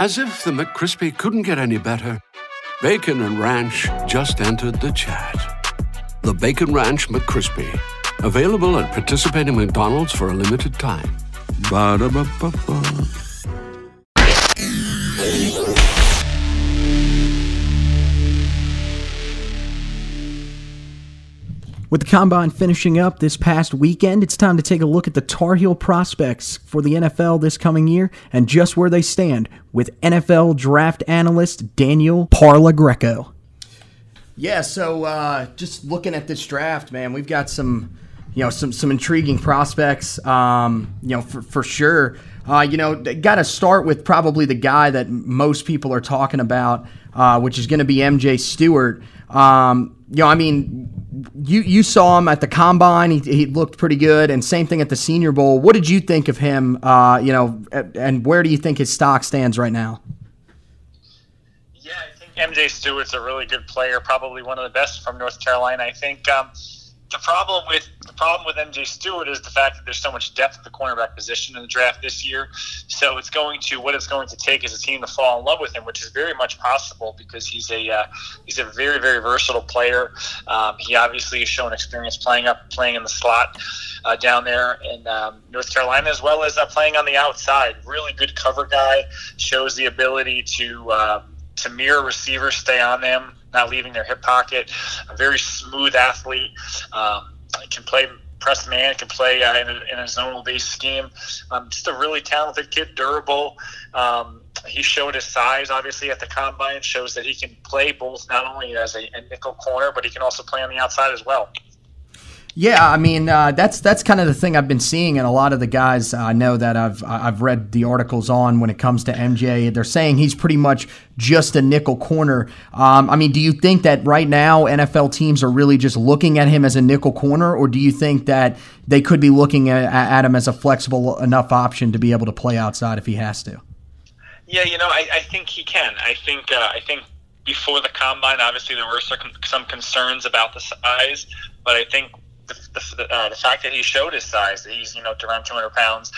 As if the McCrispy couldn't get any better, Bacon and Ranch just entered the chat. The Bacon Ranch McCrispy, available at participating McDonald's for a limited time. Ba-da-ba-ba-ba. With the Combine finishing up this past weekend, it's time to take a look at the Tar Heel prospects for the NFL this coming year and just where they stand with NFL draft analyst Daniel Perlegreco. Yeah, so just looking at this draft, man, we've got some intriguing prospects, for sure. Got to start with probably the guy that most people are talking about, which is going to be MJ Stewart. You saw him at the Combine. He looked pretty good, and same thing at the Senior Bowl. What did you think of him, and where do you think his stock stands right now? Yeah, I think MJ Stewart's a really good player, probably one of the best from North Carolina. I think the problem with MJ Stewart is the fact that there's so much depth at the cornerback position in the draft this year. So what it's going to take is a team to fall in love with him, which is very much possible because he's a very, very versatile player. He obviously has shown experience playing in the slot down there in North Carolina, as well as playing on the outside. Really good cover guy, shows the ability to mirror receivers, stay on them, not leaving their hip pocket. A very smooth athlete. Can play press man, can play in a zone-based scheme. Just a really talented kid, durable. He showed his size, obviously, at the Combine. Shows that he can play both, not only as a nickel corner, but he can also play on the outside as well. Yeah, I mean, that's kind of the thing I've been seeing, and a lot of the guys I know that I've read the articles on when it comes to MJ, they're saying he's pretty much just a nickel corner. Do you think that right now NFL teams are really just looking at him as a nickel corner, or do you think that they could be looking at him as a flexible enough option to be able to play outside if he has to? Yeah, I think he can. I think before the Combine, obviously there were some concerns about the size, but I think the fact that he showed his size, that he's around 200 pounds,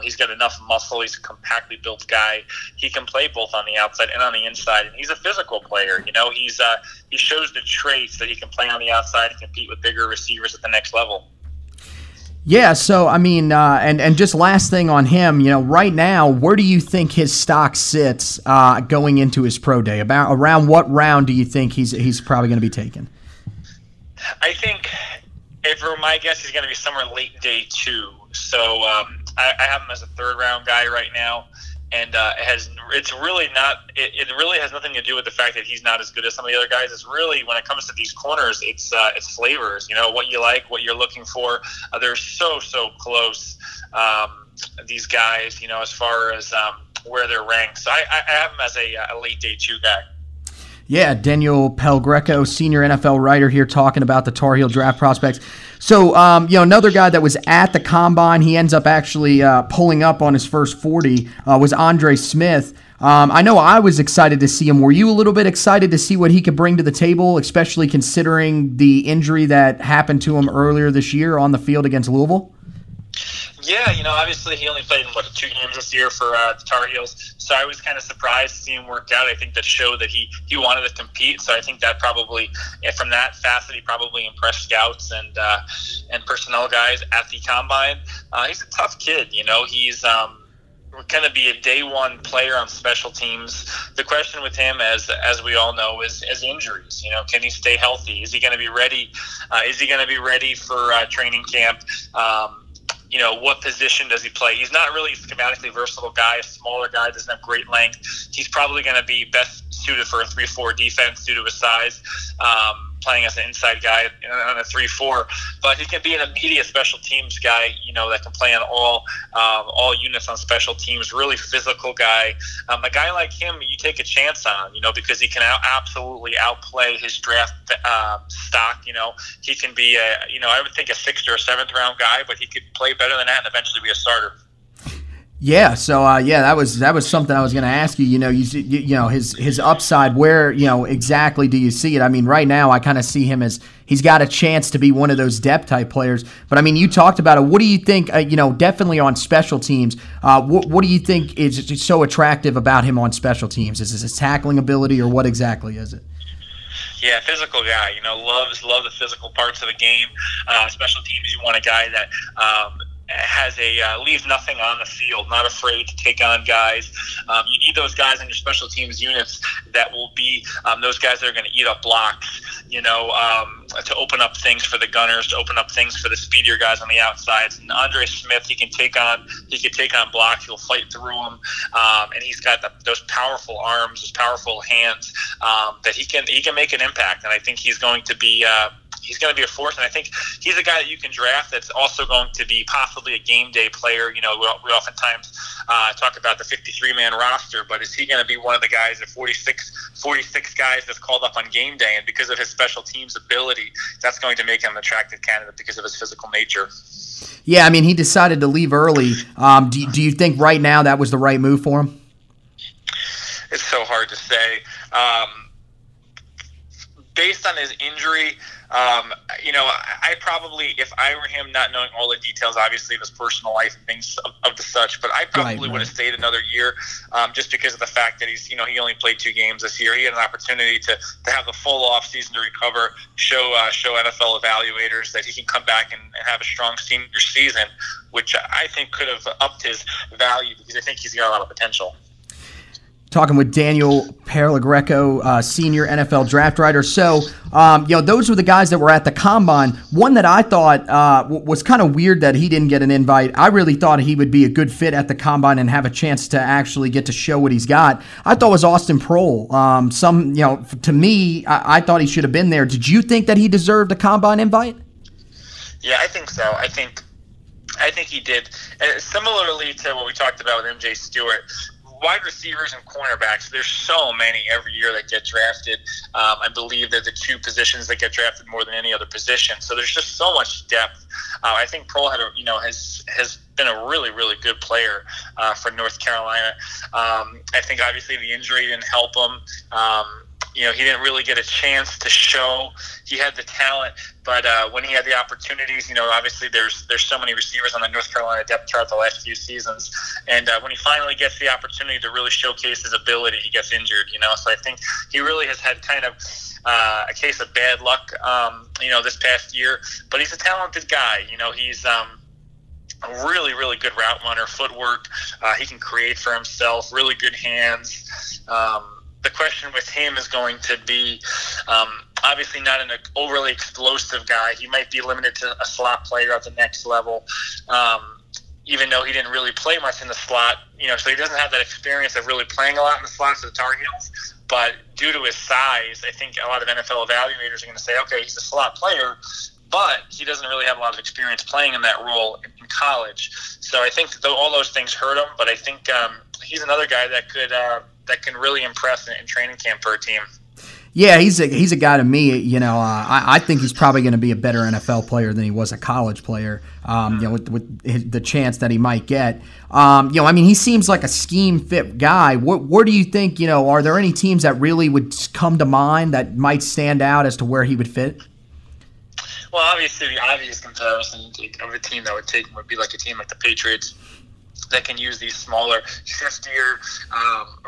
he's got enough muscle, he's a compactly built guy, he can play both on the outside and on the inside, and he's a physical player. He shows the traits that he can play on the outside and compete with bigger receivers at the next level. Yeah, so and just last thing on him, right now, where do you think his stock sits going into his pro day? About around what round do you think he's probably going to be taken? I think, my guess, he's going to be somewhere late day two. So I have him as a third round guy right now, and it really has nothing to do with the fact that he's not as good as some of the other guys. It's really, when it comes to these corners, it's flavors. What you like, what you're looking for. They're so close. These guys, as far as where they're ranked. So I have him as a late day two guy. Yeah, Daniel Perlegreco, senior NFL writer here, talking about the Tar Heel draft prospects. So, another guy that was at the Combine, he ends up actually pulling up on his first 40, was Andre Smith. I know I was excited to see him. Were you a little bit excited to see what he could bring to the table, especially considering the injury that happened to him earlier this year on the field against Louisville? Yeah, obviously he only played in, 2 games this year for the Tar Heels, so I was kind of surprised to see him work out. I think that showed that he wanted to compete, so I think that probably, from that facet, he probably impressed scouts and personnel guys at the Combine. He's a tough kid, he's going to be a day one player on special teams. The question with him, as we all know, is injuries. Can he stay healthy? Is he going to be ready? Is he going to be ready for training camp? What position does he play? He's not really a schematically versatile guy, a smaller guy, doesn't have great length. He's probably going to be best suited for a 3-4 defense due to his size, playing as an inside guy on a 3-4. But he can be an immediate special teams guy, that can play on all units on special teams, really physical guy. A guy like him, you take a chance on, because he can absolutely outplay his draft stock. He can be, I would think, a 6th or 7th round guy, but he could play better than that and eventually be a starter. Yeah, so that was something I was going to ask you. You know his upside. Where exactly do you see it? I mean, right now I kind of see him as he's got a chance to be one of those depth type players. But I mean, you talked about it. What do you think? Definitely on special teams. What do you think is so attractive about him on special teams? Is it his tackling ability, or what exactly is it? Yeah, physical guy. Loves the physical parts of the game. Special teams. You want a guy that. Has a leaves nothing on the field, not afraid to take on guys. You need those guys in your special teams units that will be those guys that are going to eat up blocks, to open up things for the gunners, to open up things for the speedier guys on the outsides. And Andre Smith, he can take on blocks. He'll fight through them, and he's got those powerful arms, those powerful hands that he can make an impact. And I think he's going to be. He's going to be a force, and I think he's a guy that you can draft that's also going to be possibly a game day player. We oftentimes talk about the 53-man roster, but is he going to be one of the guys, the 46 guys that's called up on game day? And because of his special teams ability, that's going to make him an attractive candidate because of his physical nature. Yeah, I mean, he decided to leave early. Do you think right now that was the right move for him? It's so hard to say. Based on his injury, I probably, if I were him, not knowing all the details, obviously, of his personal life and things of the such, but I probably would have stayed another year just because of the fact that he's, he only played 2 games this year. He had an opportunity to have the full off season to recover, show NFL evaluators that he can come back and have a strong senior season, which I think could have upped his value because I think he's got a lot of potential. Talking with Daniel Perlegreco, senior NFL draft writer. So, those were the guys that were at the Combine. One that I thought was kind of weird that he didn't get an invite. I really thought he would be a good fit at the Combine and have a chance to actually get to show what he's got. I thought it was Austin Proehl. To me, I thought he should have been there. Did you think that he deserved a Combine invite? Yeah, I think so. I think he did. Similarly to what we talked about with MJ Stewart, wide receivers and cornerbacks, there's so many every year that get drafted. I believe they're the 2 positions that get drafted more than any other position. So there's just so much depth. I think Proehl has been a really, really good player for North Carolina. I think obviously the injury didn't help him. He didn't really get a chance to show he had the talent, but when he had the opportunities, obviously there's so many receivers on the North Carolina depth chart the last few seasons, and when he finally gets the opportunity to really showcase his ability, he gets injured, so I think he really has had kind of a case of bad luck, this past year, but he's a talented guy, he's a really, really good route runner, footwork, he can create for himself, really good hands. The question with him is going to be obviously not an overly explosive guy. He might be limited to a slot player at the next level, even though he didn't really play much in the slot. So he doesn't have that experience of really playing a lot in the slots with the Tar Heels. But due to his size, I think a lot of NFL evaluators are going to say, okay, he's a slot player, but he doesn't really have a lot of experience playing in that role in college. So I think all those things hurt him, but I think he's another guy that could that can really impress in training camp for a team. Yeah, he's a guy to me. I think he's probably going to be a better NFL player than he was a college player. With the chance that he might get. He seems like a scheme fit guy. Where do you think? Are there any teams that really would come to mind that might stand out as to where he would fit? Well, obviously, the obvious comparison of a team that would take him would be like a team like the Patriots, that can use these smaller, shiftier,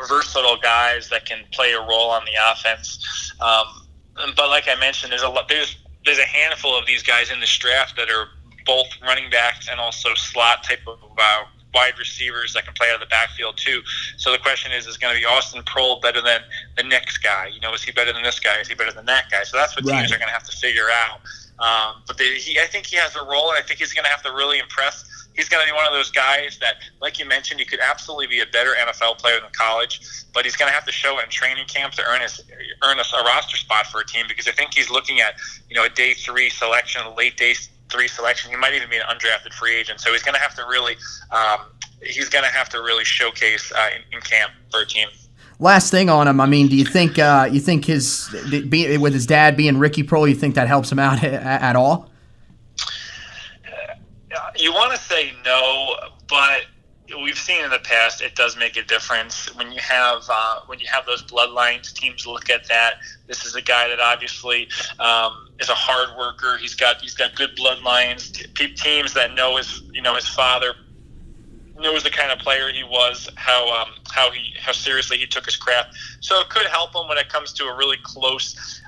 versatile guys that can play a role on the offense. But like I mentioned, there's a handful of these guys in this draft that are both running backs and also slot type of wide receivers that can play out of the backfield too. So the question is going to be Austin Proehl better than the next guy? Is he better than this guy? Is he better than that guy? So that's what teams are going to have to figure out. I think he has a role, and I think he's going to have to really impress. He's going to be one of those guys that, like you mentioned, he could absolutely be a better NFL player than college, but he's going to have to show it in training camp to earn a roster spot for a team, because I think he's looking at, a day 3 selection, a late day 3 selection. He might even be an undrafted free agent. So he's going to have to really, showcase in camp for a team. Last thing on him, do you think with his dad being Ricky Proehl, you think that helps him out at all? You want to say no, but we've seen in the past, it does make a difference when you have those bloodlines. Teams look at that. This is a guy that obviously is a hard worker. He's got good bloodlines. Teams that know his father knows the kind of player he was, how seriously he took his craft. So it could help him when it comes to a really close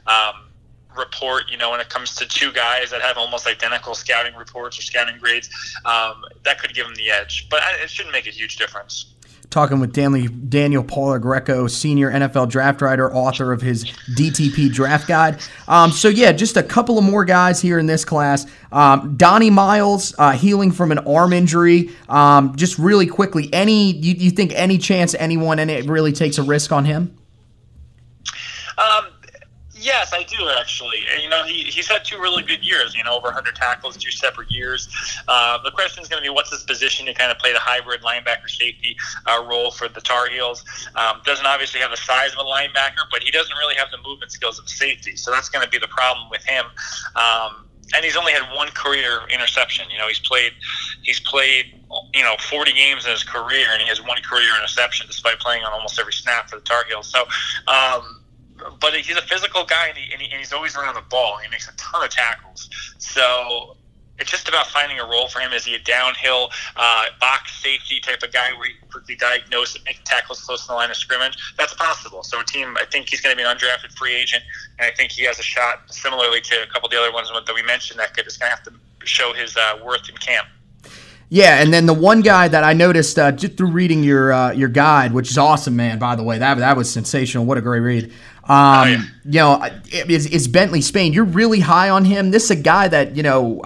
report, when it comes to two guys that have almost identical scouting reports or scouting grades, that could give him the edge. But it shouldn't make a huge difference. Talking with Daniel Perlegreco, senior NFL draft writer, author of his DTP Draft Guide. Just a couple of more guys here in this class. Donnie Miles, healing from an arm injury. Just really quickly, you think any chance anyone and it really takes a risk on him? Yes, I do, actually. He's had two really good years, over 100 tackles, two separate years. The question is going to be, what's his position to kind of play the hybrid linebacker safety role for the Tar Heels? Doesn't obviously have the size of a linebacker, but he doesn't really have the movement skills of a safety. So that's going to be the problem with him. And he's only had one career interception. He's played 40 games in his career, and he has one career interception despite playing on almost every snap for the Tar Heels. So, but he's a physical guy, and he's always around the ball. And he makes a ton of tackles. So it's just about finding a role for him. Is he a downhill box safety type of guy where he quickly diagnoses and makes tackles close to the line of scrimmage? That's possible. So a team, I think he's going to be an undrafted free agent, and I think he has a shot similarly to a couple of the other ones that we mentioned that is going to have to show his worth in camp. Yeah, and then the one guy that I noticed just through reading your guide, which is awesome, man, by the way. That was sensational. What a great read. It's Bentley Spain. You're really high on him. This is a guy that,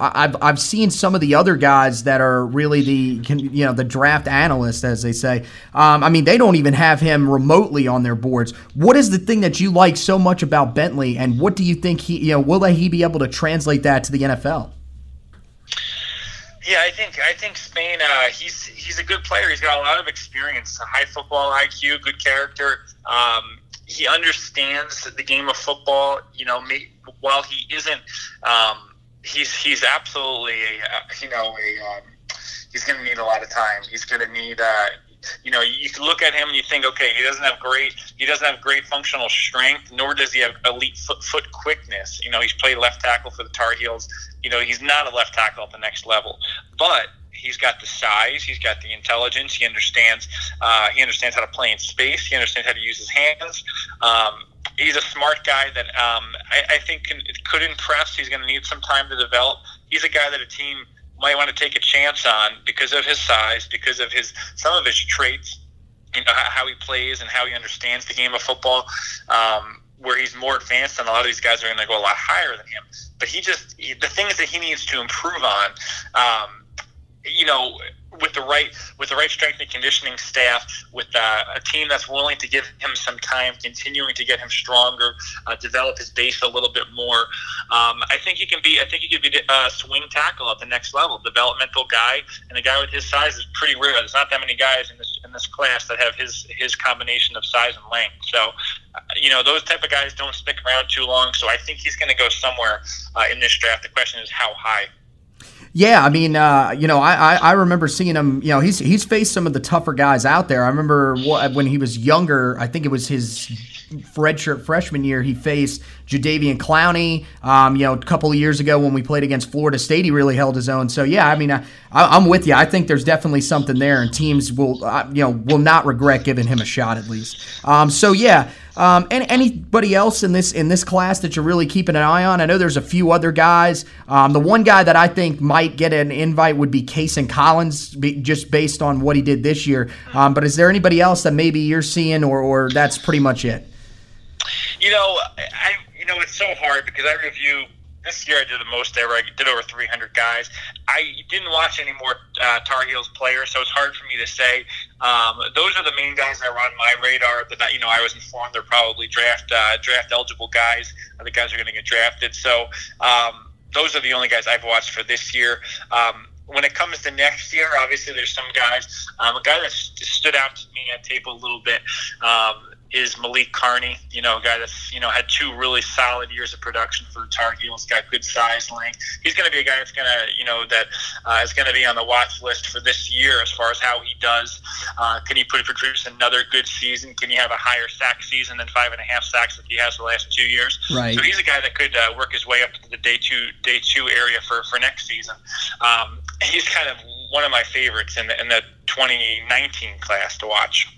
I've seen some of the other guys that are really the draft analysts, as they say. They don't even have him remotely on their boards. What is the thing that you like so much about Bentley, and what do you think will he be able to translate that to the NFL? Yeah, I think Spain. He's a good player. He's got a lot of experience, a high football IQ, good character. He understands the game of football. While he isn't, he's absolutely he's going to need a lot of time. He's going to need you can look at him and you think, okay, he doesn't have great functional strength, nor does he have elite foot quickness. He's played left tackle for the Tar Heels. He's not a left tackle at the next level, but he's got the size, he's got the intelligence, he understands how to play in space, he understands how to use his hands. He's a smart guy that I think could impress. He's going to need some time to develop. He's a guy that a team might want to take a chance on because of his size, because of some of his traits, how he plays and how he understands the game of football, where he's more advanced than a lot of these guys are going to go a lot higher than him. But the things that he needs to improve on, with the right strength and conditioning staff, with a team that's willing to give him some time, continuing to get him stronger, develop his base a little bit more. I think he could be a swing tackle at the next level, developmental guy, and a guy with his size is pretty rare. There's not that many guys in this class that have his combination of size and length. So, those type of guys don't stick around too long. So I think he's going to go somewhere in this draft. The question is how high. Yeah, I remember seeing him. He's faced some of the tougher guys out there. I remember when he was younger, I think it was his redshirt freshman year, he faced Jadavian Clowney. A couple of years ago when we played against Florida State, he really held his own. So yeah, I'm with you. I think there's definitely something there, and teams will not regret giving him a shot at least. And anybody else in this class that you're really keeping an eye on? I know there's a few other guys. The one guy that I think might get an invite would be Casein Collins, just based on what he did this year. But is there anybody else that maybe you're seeing, or that's pretty much it? It's so hard because I review. This year I did the most ever. I did over 300 guys. I didn't watch any more Tar Heels players, so it's hard for me to say. Those are the main guys that were on my radar. That I was informed they're probably draft eligible guys. The guys are going to get drafted. So those are the only guys I've watched for this year. When it comes to next year, obviously there's some guys. A guy that stood out to me at table a little bit is Malik Carney, a guy that's, had two really solid years of production for Tar Heels, got good size, length. He's going to be a guy that's going to, is going to be on the watch list for this year as far as how he does. Can he produce another good season? Can he have a higher sack season than 5.5 sacks that he has the last 2 years? Right. So he's a guy that could work his way up to the day two area for next season. He's kind of one of my favorites in the 2019 class to watch.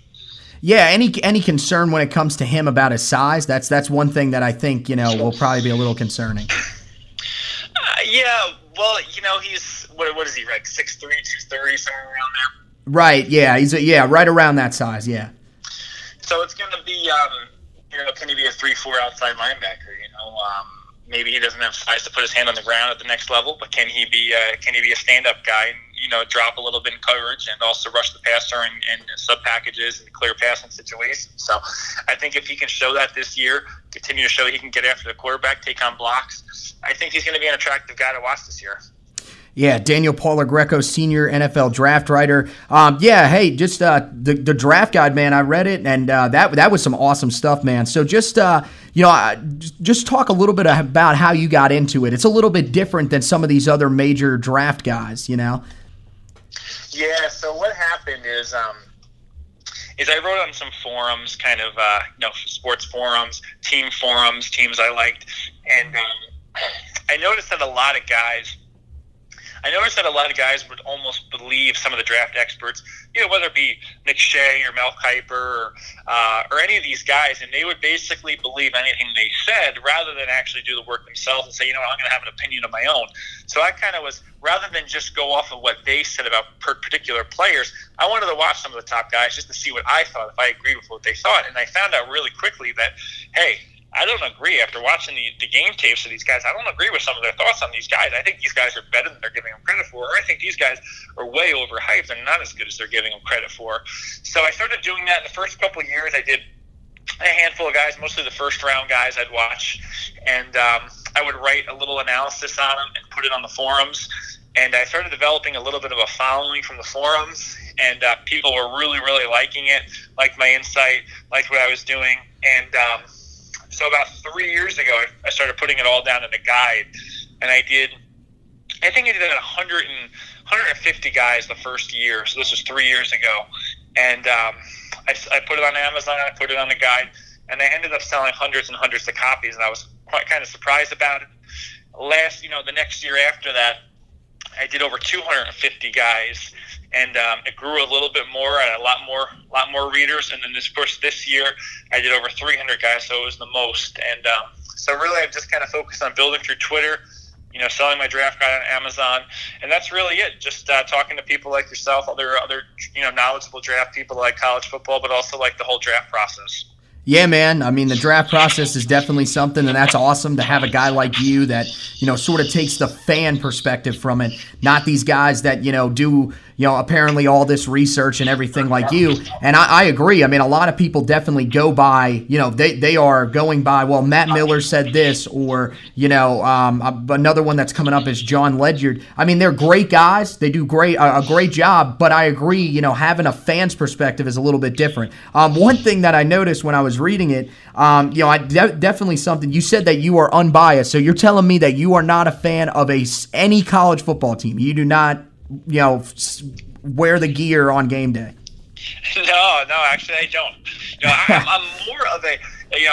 Yeah, any concern when it comes to him about his size? That's one thing that I think will probably be a little concerning. He's what is he, like 6'3", 230, somewhere around there? Right. Yeah, he's right around that size. Yeah. So it's going to be can he be a 3-4 outside linebacker? Maybe he doesn't have size to put his hand on the ground at the next level, but can he be a stand up guy? Drop a little bit in coverage and also rush the passer in sub packages and clear passing situations. So I think if he can show that this year, continue to show he can get after the quarterback, take on blocks, I think he's going to be an attractive guy to watch this year. Yeah, Daniel Perlegreco, senior NFL draft writer. The draft guide, man, I read it, and that was some awesome stuff, man. So just talk a little bit about how you got into it. It's a little bit different than some of these other major draft guys, Yeah, so what happened is I wrote on some forums, kind of, sports forums, teams I liked, and I noticed that a lot of guys would almost believe some of the draft experts, whether it be Nick Shea or Mel Kiper or any of these guys, and they would basically believe anything they said rather than actually do the work themselves and say, I'm going to have an opinion of my own. So I kind of was, rather than just go off of what they said about particular players, I wanted to watch some of the top guys just to see what I thought, if I agreed with what they thought. And I found out really quickly that, hey, I don't agree. After watching the game tapes of these guys, I don't agree with some of their thoughts on these guys. I think these guys are better than they're giving them credit for, or I think these guys are way overhyped and not as good as they're giving them credit for. So I started doing that. In the first couple of years, I did a handful of guys, mostly the first-round guys I'd watch, and I would write a little analysis on them and put it on the forums. And I started developing a little bit of a following from the forums, and people were really, really liking it, liked my insight, liked what I was doing, and so about 3 years ago, I started putting it all down in a guide, and I did 150 guys the first year, so this was 3 years ago, and I put it on Amazon, I put it on the guide, and I ended up selling hundreds and hundreds of copies, and I was quite kind of surprised about it. The next year after that, I did over 250 guys, and it grew a little bit more. I had a lot more readers, and then this year I did over 300 guys, so it was the most. And so really, I've just kind of focused on building through Twitter, selling my draft guide on Amazon, and that's really it. Just talking to people like yourself, other knowledgeable draft people like college football, but also like the whole draft process. Yeah, man. I mean, the draft process is definitely something, and that's awesome to have a guy like you that, sort of takes the fan perspective from it, not these guys that, do, apparently all this research and everything like you. And I agree. I mean, a lot of people definitely go by, they are going by, well, Matt Miller said this, or, another one that's coming up is John Ledyard. I mean, they're great guys. They do a great job, but I agree, having a fan's perspective is a little bit different. One thing that I noticed when I was reading it, definitely something you said, that you are unbiased. So you're telling me that you are not a fan of any college football team. You do not, wear the gear on game day. No, actually, I don't. I'm more of a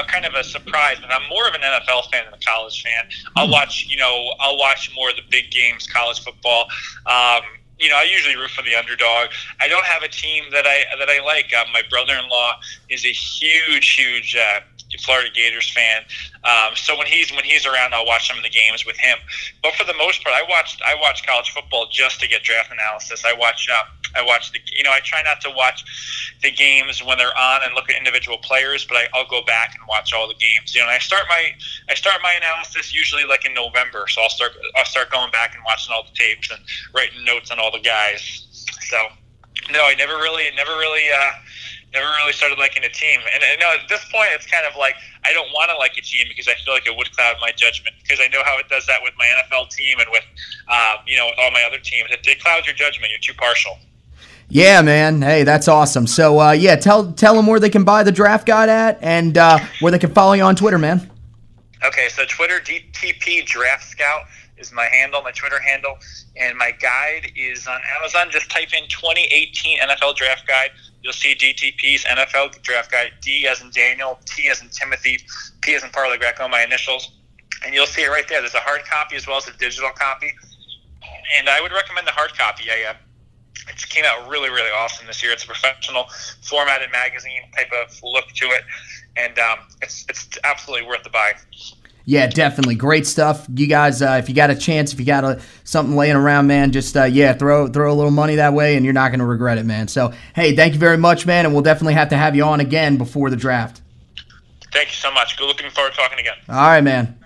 kind of a surprise, but I'm more of an NFL fan than a college fan. I'll watch more of the big games, college football. I usually root for the underdog. I don't have a team that I like. My brother-in-law is a huge Florida Gators fan. So when he's around, I'll watch some of the games with him. But for the most part, I watch college football just to get draft analysis. I try not to watch the games when they're on and look at individual players, but I'll go back and watch all the games. And I start my analysis usually like in November, so I'll start going back and watching all the tapes and writing notes on all the guys. So no, I never really started liking a team. And at this point, it's kind of like I don't want to like a team because I feel like it would cloud my judgment, because I know how it does that with my NFL team and with with all my other teams. It clouds your judgment. You're too partial. Yeah, man. Hey, that's awesome. So, yeah, tell them where they can buy the draft guide at and where they can follow you on Twitter, man. Okay, so Twitter, DTP Draft Scout is my handle, my Twitter handle, and my guide is on Amazon. Just type in 2018 NFL Draft Guide. You'll see DTP's NFL Draft Guide, D as in Daniel, T as in Timothy, P as in Perlegreco, my initials. And you'll see it right there. There's a hard copy as well as a digital copy. And I would recommend the hard copy. Yeah. It just came out really, really awesome this year. It's a professional formatted magazine type of look to it. And it's absolutely worth the buy. Yeah, definitely. Great stuff. You guys, if you got a chance, if you got something laying around, man, just, throw a little money that way, and you're not going to regret it, man. So, hey, thank you very much, man, and we'll definitely have to have you on again before the draft. Thank you so much. Good, looking forward to talking again. All right, man.